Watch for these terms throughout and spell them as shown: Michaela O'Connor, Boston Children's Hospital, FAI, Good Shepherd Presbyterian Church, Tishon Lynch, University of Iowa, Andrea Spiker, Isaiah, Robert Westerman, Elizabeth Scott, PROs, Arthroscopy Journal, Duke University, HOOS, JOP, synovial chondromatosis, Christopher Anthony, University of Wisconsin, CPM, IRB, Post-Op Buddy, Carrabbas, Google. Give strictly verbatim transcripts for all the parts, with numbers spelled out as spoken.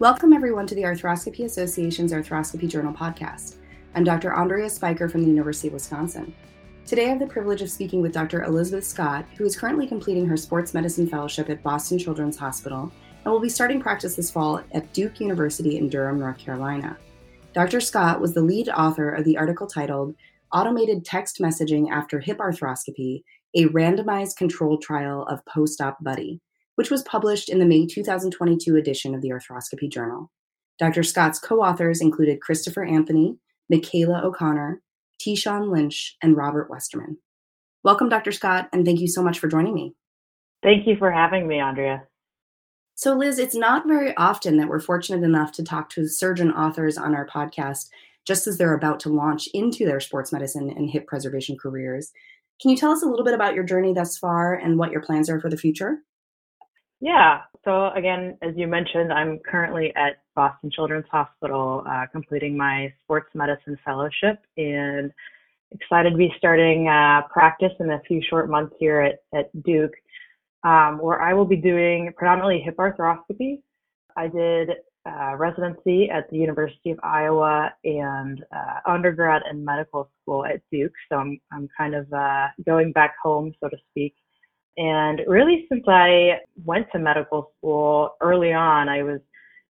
Welcome everyone to the Arthroscopy Association's Arthroscopy Journal podcast. I'm Doctor Andrea Spiker from the University of Wisconsin. Today I have the privilege of speaking with Doctor Elizabeth Scott, who is currently completing her sports medicine fellowship at Boston Children's Hospital and will be starting practice this fall at Duke University in Durham, North Carolina. Doctor Scott was the lead author of the article titled Automated Text Messaging After Hip Arthroscopy, a Randomized Controlled Trial of Post-Op Buddy, which was published in the May two thousand twenty-two edition of the Arthroscopy Journal. Doctor Scott's co-authors included Christopher Anthony, Michaela O'Connor, Tishon Lynch, and Robert Westerman. Welcome, Doctor Scott, and thank you so much for joining me. Thank you for having me, Andrea. So, Liz, it's not very often that we're fortunate enough to talk to surgeon authors on our podcast just as they're about to launch into their sports medicine and hip preservation careers. Can you tell us a little bit about your journey thus far and what your plans are for the future? Yeah. So again, as you mentioned, I'm currently at Boston Children's Hospital uh, completing my sports medicine fellowship and excited to be starting uh, practice in a few short months here at, at Duke, um, where I will be doing predominantly hip arthroscopy. I did uh, residency at the University of Iowa and uh, undergrad and medical school at Duke. So I'm, I'm kind of uh, going back home, so to speak. And really, since I went to medical school early on, I was,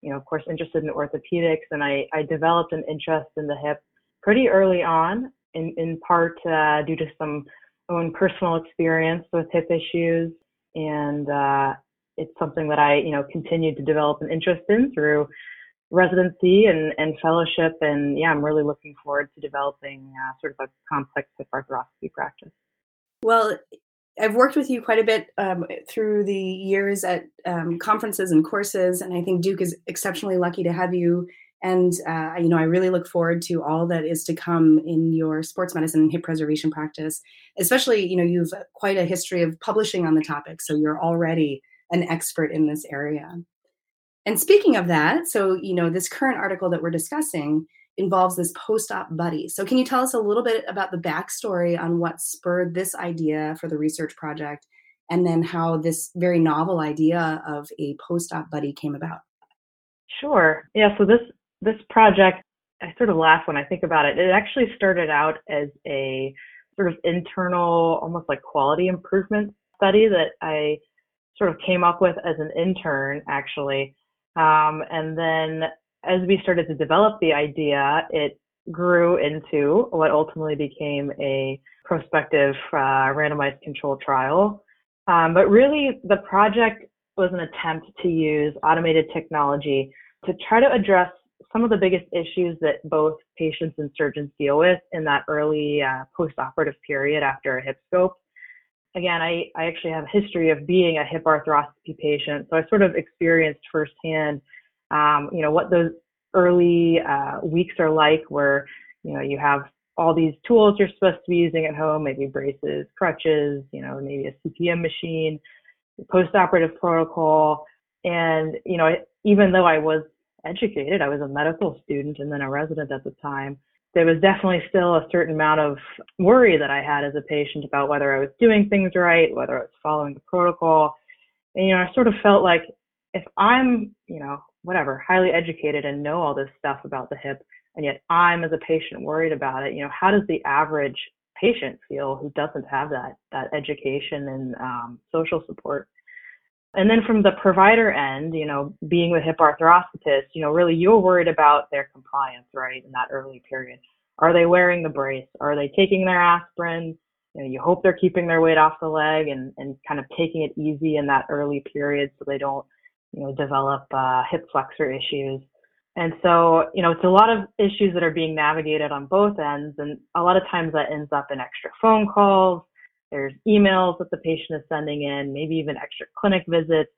you know, of course, interested in orthopedics, and I, I developed an interest in the hip pretty early on, in, in part uh, due to some own personal experience with hip issues. And uh, it's something that I, you know, continued to develop an interest in through residency and, and fellowship. And yeah, I'm really looking forward to developing uh, sort of a complex hip arthroscopy practice. Well, I've worked with you quite a bit um, through the years at um, conferences and courses, and I think Duke is exceptionally lucky to have you. And, uh, you know, I really look forward to all that is to come in your sports medicine and hip preservation practice, especially, you know, you've quite a history of publishing on the topic, so you're already an expert in this area. And speaking of that, so, you know, this current article that we're discussing involves this post-op buddy. So can you tell us a little bit about the backstory on what spurred this idea for the research project, and then how this very novel idea of a post-op buddy came about? Sure. Yeah, so this this project, I sort of laugh when I think about it. It actually started out as a sort of internal, almost like quality improvement study that I sort of came up with as an intern, actually. Um, and then as we started to develop the idea, it grew into what ultimately became a prospective uh, randomized control trial. Um, but really, the project was an attempt to use automated technology to try to address some of the biggest issues that both patients and surgeons deal with in that early uh, postoperative period after a hip scope. Again, I, I actually have a history of being a hip arthroscopy patient, so I sort of experienced firsthand Um, you know, what those early uh, weeks are like, where, you know, you have all these tools you're supposed to be using at home, maybe braces, crutches, you know, maybe a C P M machine, post-operative protocol. And, you know, even though I was educated, I was a medical student and then a resident at the time, there was definitely still a certain amount of worry that I had as a patient about whether I was doing things right, whether I was following the protocol. And, you know, I sort of felt like if I'm, you know, whatever, highly educated and know all this stuff about the hip, and yet I'm as a patient worried about it, you know, how does the average patient feel who doesn't have that that education and um, social support? And then from the provider end, you know, being with hip arthroscopists, you know, really you're worried about their compliance, right, in that early period. Are they wearing the brace? Are they taking their aspirin? You know, you hope they're keeping their weight off the leg and, and kind of taking it easy in that early period so they don't, you know, develop uh, hip flexor issues. And so, you know, it's a lot of issues that are being navigated on both ends. And a lot of times that ends up in extra phone calls. There's emails that the patient is sending in, maybe even extra clinic visits.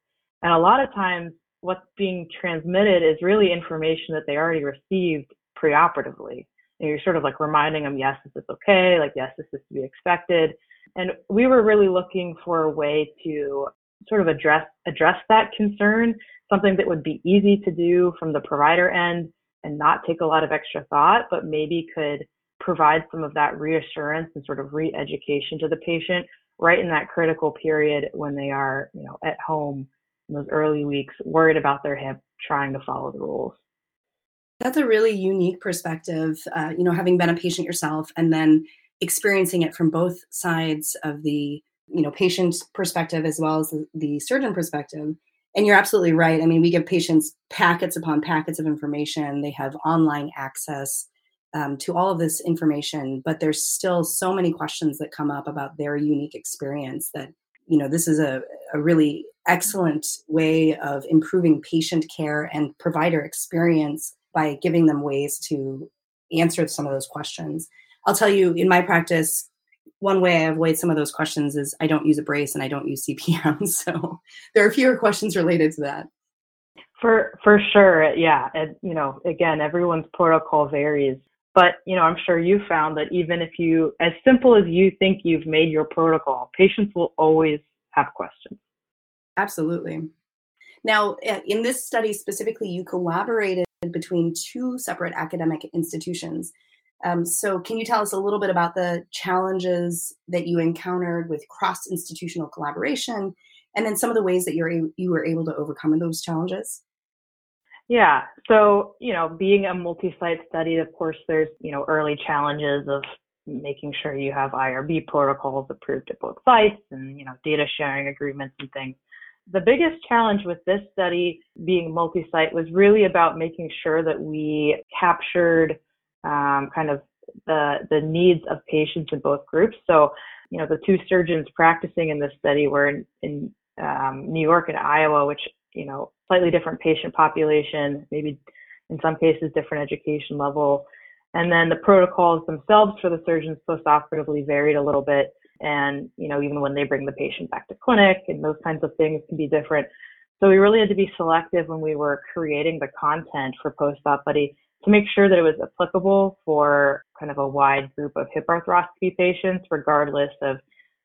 And a lot of times what's being transmitted is really information that they already received preoperatively. And you're sort of like reminding them, yes, this is okay. Like, yes, this is to be expected. And we were really looking for a way to sort of address address that concern, something that would be easy to do from the provider end and not take a lot of extra thought, but maybe could provide some of that reassurance and sort of re-education to the patient right in that critical period when they are, you know, at home in those early weeks, worried about their hip, trying to follow the rules. That's a really unique perspective, uh, you know, having been a patient yourself and then experiencing it from both sides of the, you know, patient's perspective as well as the surgeon perspective. And you're absolutely right. I mean, we give patients packets upon packets of information. They have online access um, to all of this information, but there's still so many questions that come up about their unique experience that, you know, this is a, a really excellent way of improving patient care and provider experience by giving them ways to answer some of those questions. I'll tell you, in my practice, one way I avoid some of those questions is I don't use a brace and I don't use C P M. So there are fewer questions related to that. For for sure, yeah. And, you know, again, everyone's protocol varies. But, you know, I'm sure you found that even if you, as simple as you think you've made your protocol, patients will always have questions. Absolutely. Now, in this study specifically, you collaborated between two separate academic institutions. Um, so can you tell us a little bit about the challenges that you encountered with cross-institutional collaboration and then some of the ways that you're a- you were able to overcome those challenges? Yeah. So, you know, being a multi-site study, of course, there's, you know, early challenges of making sure you have I R B protocols approved at both sites and, you know, data sharing agreements and things. The biggest challenge with this study being multi-site was really about making sure that we captured Um, kind of the the needs of patients in both groups. So, you know, the two surgeons practicing in this study were in, in um, New York and Iowa, which, you know, slightly different patient population, maybe in some cases different education level. And then the protocols themselves for the surgeons postoperatively varied a little bit. And, you know, even when they bring the patient back to clinic and those kinds of things can be different. So we really had to be selective when we were creating the content for Post-Op Buddy to make sure that it was applicable for kind of a wide group of hip arthroscopy patients, regardless of,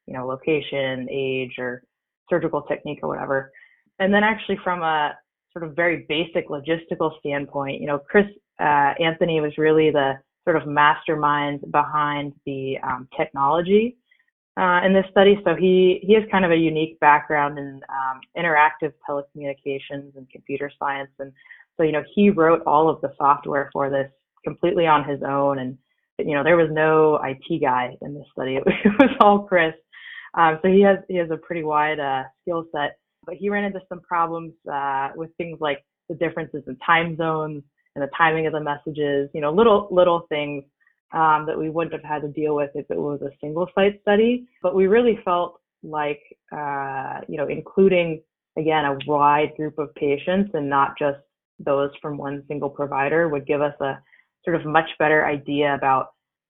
you know, location, age, or surgical technique or whatever. And then actually from a sort of very basic logistical standpoint, you know, Chris uh, Anthony was really the sort of mastermind behind the um, technology uh, in this study. So he, he has kind of a unique background in um, interactive telecommunications and computer science. And so, you know, he wrote all of the software for this completely on his own. And, you know, there was no I T guy in this study. It was all Chris. Um, so he has he has a pretty wide uh, skill set. But he ran into some problems uh, with things like the differences in time zones and the timing of the messages, you know, little little things um, that we wouldn't have had to deal with if it was a single site study. But we really felt like, uh, you know, including, again, a wide group of patients and not just those from one single provider would give us a sort of much better idea about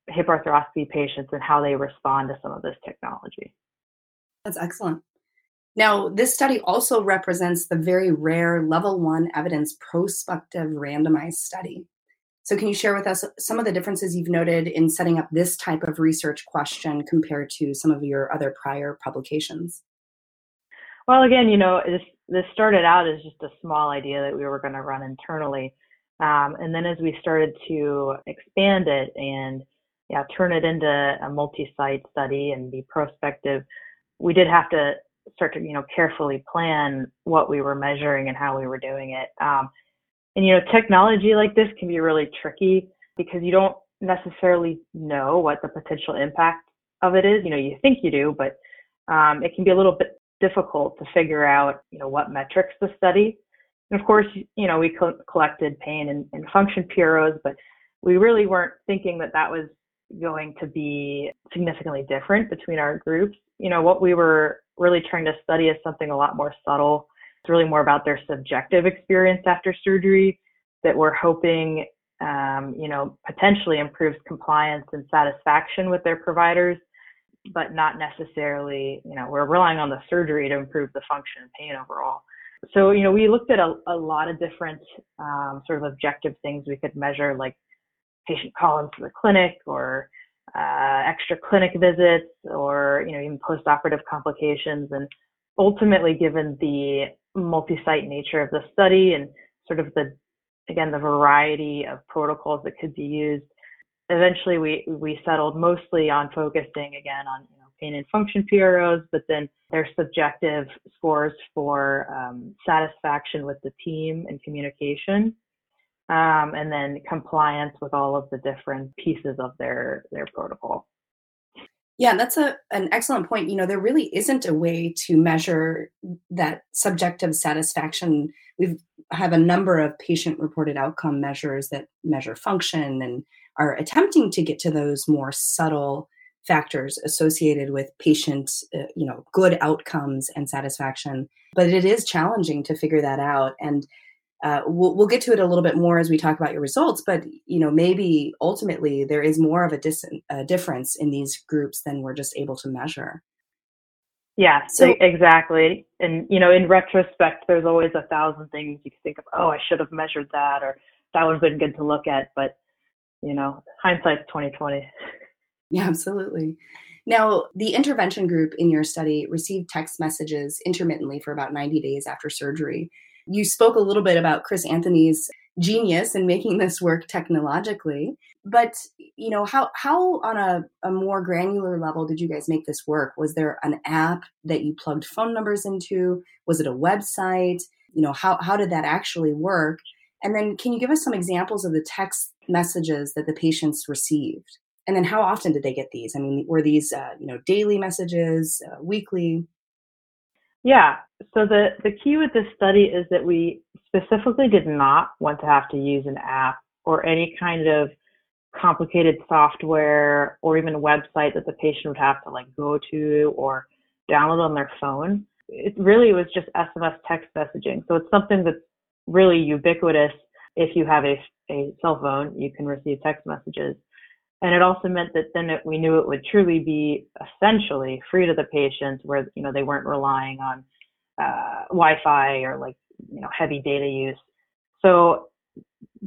hip arthroscopy patients and how they respond to some of this technology. That's excellent. Now, this study also represents the very rare level one evidence prospective randomized study. So can you share with us some of the differences you've noted in setting up this type of research question compared to some of your other prior publications? Well, again, you know, this This started out as just a small idea that we were going to run internally. Um, and then as we started to expand it and yeah, turn it into a multi-site study and be prospective, we did have to start to, you know, carefully plan what we were measuring and how we were doing it. Um, and, you know, technology like this can be really tricky because you don't necessarily know what the potential impact of it is. You know, you think you do, but um, it can be a little bit difficult to figure out, you know, what metrics to study. And of course, you know, we co- collected pain and, and function P R Os, but we really weren't thinking that that was going to be significantly different between our groups. You know, what we were really trying to study is something a lot more subtle. It's really more about their subjective experience after surgery that we're hoping, um, you know, potentially improves compliance and satisfaction with their providers, but not necessarily, you know, we're relying on the surgery to improve the function and pain overall. So, you know, we looked at a, a lot of different um, sort of objective things we could measure, like patient call-ins to the clinic or uh, extra clinic visits or, you know, even post-operative complications. And ultimately, given the multi-site nature of the study and sort of the, again, the variety of protocols that could be used, eventually we, we settled mostly on focusing again on, you know, pain and function P R Os, but then their subjective scores for um, satisfaction with the team and communication, um, and then compliance with all of the different pieces of their, their protocol. Yeah, that's a an excellent point. You know, there really isn't a way to measure that subjective satisfaction. We have a number of patient-reported outcome measures that measure function and are attempting to get to those more subtle factors associated with patient, uh, you know, good outcomes and satisfaction. But it is challenging to figure that out. And uh, we'll, we'll get to it a little bit more as we talk about your results. But, you know, maybe ultimately there is more of a, dis- a difference in these groups than we're just able to measure. Yeah, so exactly. And, you know, in retrospect, there's always a thousand things you can think of. Oh, I should have measured that, or that would have been good to look at. But, you know, hindsight's twenty twenty. Yeah, absolutely. Now, the intervention group in your study received text messages intermittently for about ninety days after surgery. You spoke a little bit about Chris Anthony's genius in making this work technologically, but, you know, how how on a, a more granular level did you guys make this work? Was there an app that you plugged phone numbers into? Was it a website? You know, how how did that actually work? And then can you give us some examples of the text messages that the patients received? And then how often did they get these? I mean, were these, uh, you know, daily messages, uh, weekly? Yeah. So the, the key with this study is that we specifically did not want to have to use an app or any kind of complicated software or even website that the patient would have to like go to or download on their phone. It really was just S M S text messaging. So it's something that's really ubiquitous. If you have a, a cell phone, you can receive text messages. And it also meant that then it, we knew it would truly be essentially free to the patient, where, you know, they weren't relying on uh, Wi-Fi or like, you know, heavy data use. So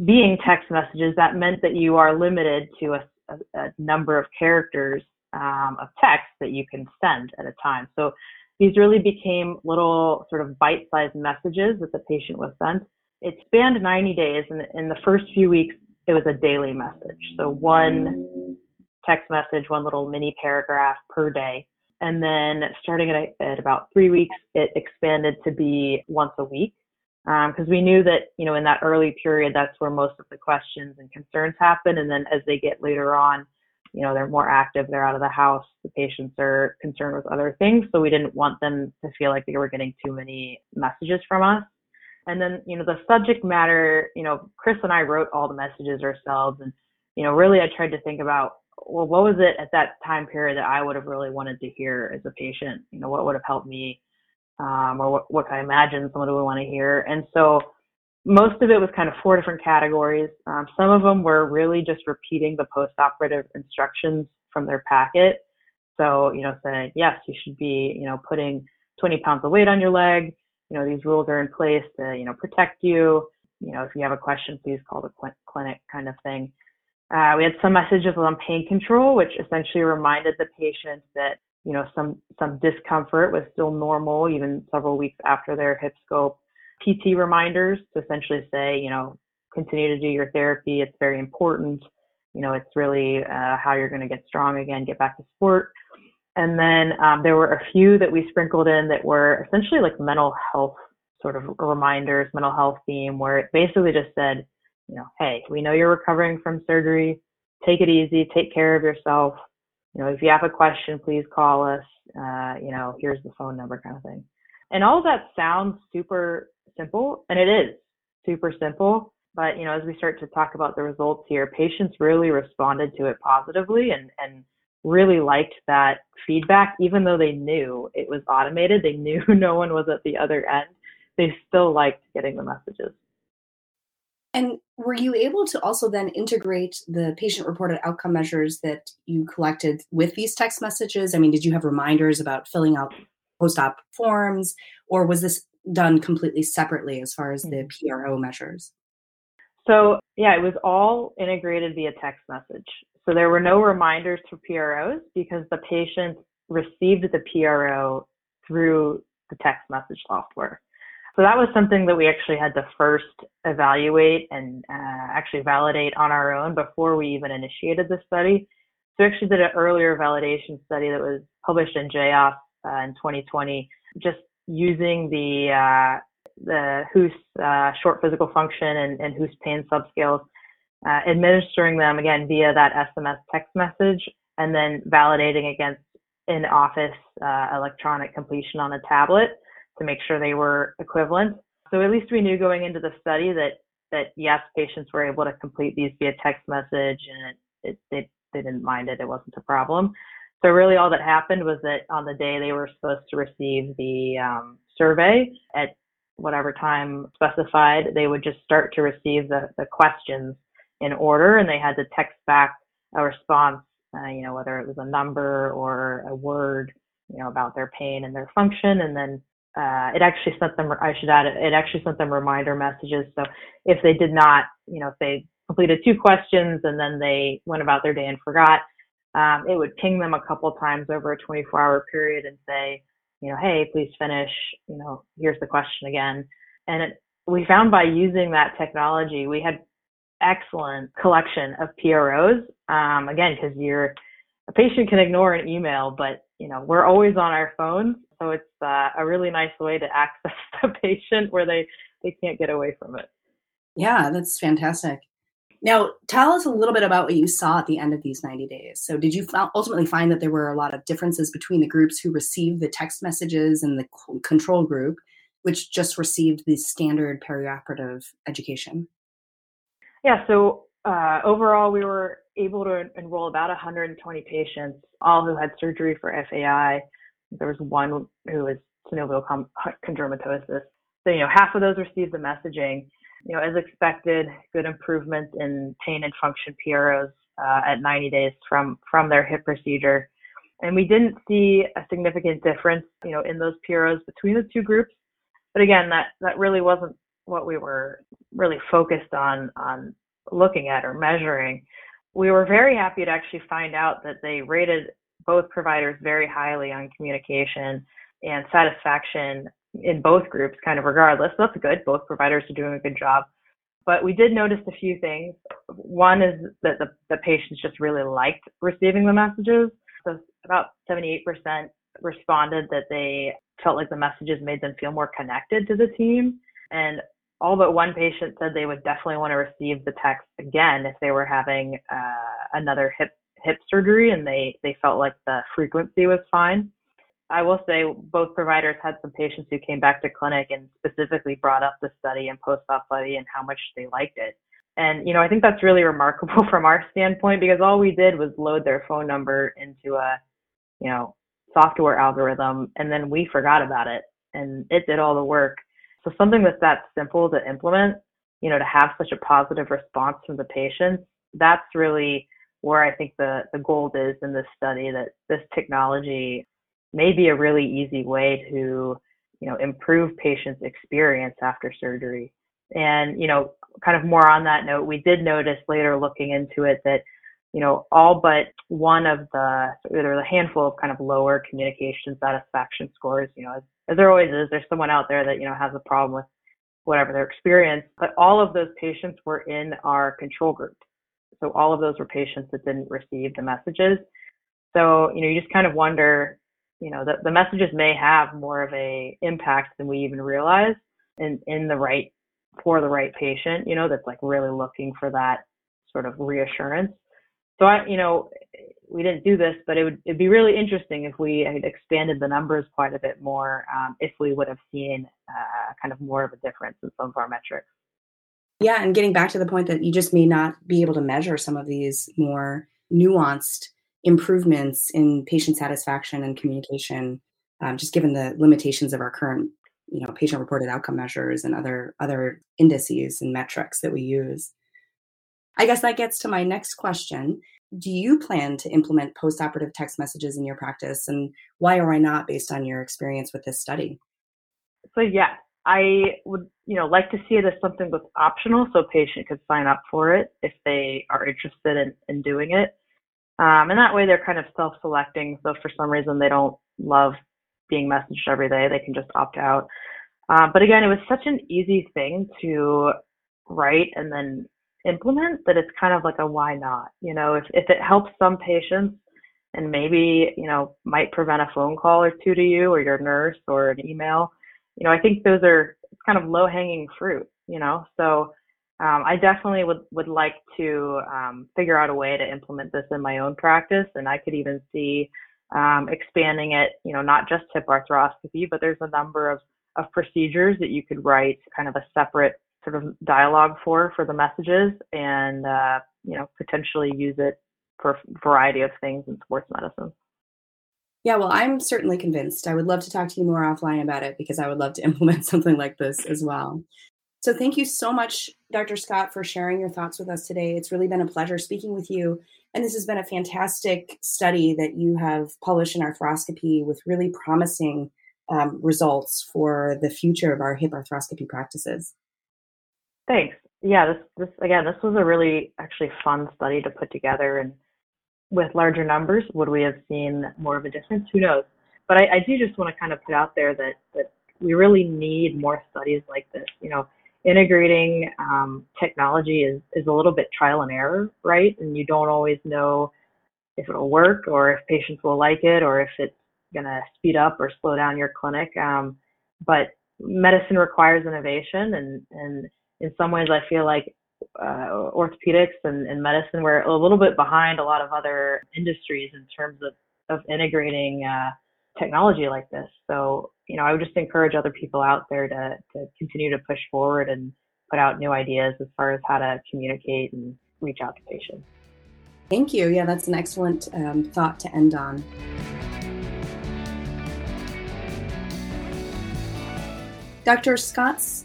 being text messages, that meant that you are limited to a, a, a number of characters um, of text that you can send at a time. So these really became little sort of bite-sized messages that the patient was sent. It spanned ninety days, and in the first few weeks, it was a daily message. So one text message, one little mini paragraph per day. And then starting at, at about three weeks, it expanded to be once a week. Um, cause we knew that, you know, in that early period, that's where most of the questions and concerns happen. And then as they get later on, you know, they're more active, they're out of the house, the patients are concerned with other things. So we didn't want them to feel like they were getting too many messages from us. And then, you know, the subject matter, you know, Chris and I wrote all the messages ourselves. And, you know, really I tried to think about, well, what was it at that time period that I would have really wanted to hear as a patient? You know, what would have helped me? Um, or what, what can I imagine someone would want to hear? And so most of it was kind of four different categories. Um, some of them were really just repeating the post-operative instructions from their packet. So, you know, saying, yes, you should be, you know, putting twenty pounds of weight on your leg. You know, these rules are in place to, you know, protect you. You know, if you have a question, please call the cl- clinic kind of thing. Uh, we had some messages on pain control, which essentially reminded the patient that, you know, some, some discomfort was still normal, even several weeks after their hip scope. P T reminders to essentially say, you know, continue to do your therapy. It's very important. You know, it's really uh, how you're going to get strong again, get back to sport. And then um, there were a few that we sprinkled in that were essentially like mental health sort of reminders, mental health theme, where it basically just said, you know, hey, we know you're recovering from surgery. Take it easy. Take care of yourself. You know, if you have a question, please call us. Uh, you know, here's the phone number kind of thing. And all of that sounds super simple, and it is super simple. But, you know, as we start to talk about the results here, patients really responded to it positively and, and really liked that feedback. Even though they knew it was automated, they knew no one was at the other end, they still liked getting the messages. And were you able to also then integrate the patient-reported outcome measures that you collected with these text messages? I mean, did you have reminders about filling out post-op forms, or was this done completely separately as far as the P R O measures? So, yeah, it was all integrated via text message. So there were no reminders for P R Os because the patient received the P R O through the text message software. So that was something that we actually had to first evaluate and uh, actually validate on our own before we even initiated the study. So we actually did an earlier validation study that was published in J O P uh, in twenty twenty, just using the uh, the HOOS uh, short physical function and, and HOOS pain subscales, uh, administering them again via that S M S text message, and then validating against in-office uh, electronic completion on a tablet to make sure they were equivalent. So at least we knew going into the study that that yes, patients were able to complete these via text message, and it, it, it they didn't mind it; it wasn't a problem. So really, all that happened was that on the day they were supposed to receive the um, survey at whatever time specified, they would just start to receive the, the questions in order, and they had to text back a response. Uh, you know, whether it was a number or a word, you know, about their pain and their function, and then uh, it actually sent them. I should add, it actually sent them reminder messages. So if they did not, you know, if they completed two questions and then they went about their day and forgot, um, it would ping them a couple times over a twenty-four hour period and say, you know, hey, please finish, you know, here's the question again. And it, we found by using that technology, we had excellent collection of P R Os. Um, again, because you're a patient can ignore an email, but, you know, we're always on our phones. So it's uh, a really nice way to access the patient where they, they can't get away from it. Yeah, that's fantastic. Now, tell us a little bit about what you saw at the end of these ninety days. So did you ultimately find that there were a lot of differences between the groups who received the text messages and the control group, which just received the standard perioperative education? Yeah, so uh, overall, we were able to enroll about one hundred twenty patients, all who had surgery for F A I. There was one who was synovial chondromatosis. So, you know, half of those received the messaging. You know, as expected, good improvement in pain and function P R Os uh, at ninety days from, from their hip procedure. And we didn't see a significant difference, you know, in those P R Os between the two groups. But again, that, that really wasn't what we were really focused on, on looking at or measuring. We were very happy to actually find out that they rated both providers very highly on communication and satisfaction in both groups, kind of regardless. That's good. Both providers are doing a good job. But we did notice a few things. One is that the, the patients just really liked receiving the messages. So about seventy-eight percent responded that they felt like the messages made them feel more connected to the team. And all but one patient said they would definitely want to receive the text again if they were having uh, another hip hip surgery, and they, they felt like the frequency was fine. I will say both providers had some patients who came back to clinic and specifically brought up the study and Post-Op Buddy and how much they liked it. And, you know, I think that's really remarkable from our standpoint, because all we did was load their phone number into a, you know, software algorithm, and then we forgot about it and it did all the work. So something that's that simple to implement, you know, to have such a positive response from the patients, that's really where I think the, the gold is in this study, that this technology may be a really easy way to, you know, improve patients' experience after surgery. And, you know, kind of more on that note, we did notice later looking into it that, you know, all but one of the, there was a handful of kind of lower communication satisfaction scores, you know, as, as there always is, there's someone out there that, you know, has a problem with whatever their experience, but all of those patients were in our control group. So all of those were patients that didn't receive the messages. So, you know, you just kind of wonder, you know, the, the messages may have more of a impact than we even realize in, in the right, for the right patient, you know, that's like really looking for that sort of reassurance. So I, you know, we didn't do this, but it would it'd be really interesting if we had expanded the numbers quite a bit more, um, if we would have seen uh, kind of more of a difference in some of our metrics. Yeah. And getting back to the point that you just may not be able to measure some of these more nuanced improvements in patient satisfaction and communication, um, just given the limitations of our current, you know, patient-reported outcome measures and other other indices and metrics that we use. I guess that gets to my next question. Do you plan to implement post-operative text messages in your practice, and why or why not based on your experience with this study? So yeah, I would, you know, like to see it as something that's optional so a patient could sign up for it if they are interested in, in doing it. Um, and that way they're kind of self-selecting. So if for some reason they don't love being messaged every day, they can just opt out. Uh, but again, it was such an easy thing to write and then implement, that it's kind of like a why not? You know, if, if it helps some patients and maybe, you know, might prevent a phone call or two to you or your nurse or an email, you know, I think those are kind of low hanging fruit, you know, so um, I definitely would, would like to um, figure out a way to implement this in my own practice. And I could even see um, expanding it, you know, not just hip arthroscopy, but there's a number of, of procedures that you could write kind of a separate sort of dialogue for, for the messages and, uh, you know, potentially use it for a variety of things in sports medicine. Yeah, well, I'm certainly convinced. I would love to talk to you more offline about it because I would love to implement something like this as well. So thank you so much, Doctor Scott, for sharing your thoughts with us today. It's really been a pleasure speaking with you. And this has been a fantastic study that you have published in arthroscopy with really promising um, results for the future of our hip arthroscopy practices. Thanks. Yeah, this, this again, this was a really actually fun study to put together. And with larger numbers, would we have seen more of a difference? Who knows? But I, I do just want to kind of put out there that, that we really need more studies like this. You know, integrating um, technology is, is a little bit trial and error, right? And you don't always know if it'll work or if patients will like it or if it's going to speed up or slow down your clinic. Um, but medicine requires innovation. And, and in some ways, I feel like Uh, orthopedics and, and medicine were a little bit behind a lot of other industries in terms of, of integrating uh, technology like this. So, you know, I would just encourage other people out there to, to continue to push forward and put out new ideas as far as how to communicate and reach out to patients. Thank you. Yeah, that's an excellent um, thought to end on. Doctor Scott's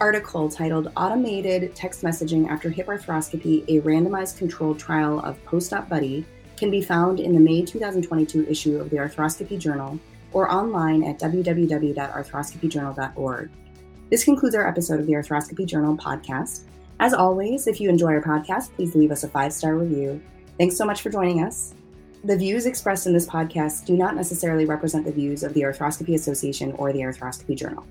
article titled Automated Text Messaging After Hip Arthroscopy, a Randomized Controlled Trial of Post-Op Buddy can be found in the May twenty twenty-two issue of the Arthroscopy Journal or online at w w w dot arthroscopy journal dot org. This concludes our episode of the Arthroscopy Journal podcast. As always, if you enjoy our podcast, please leave us a five-star review. Thanks so much for joining us. The views expressed in this podcast do not necessarily represent the views of the Arthroscopy Association or the Arthroscopy Journal.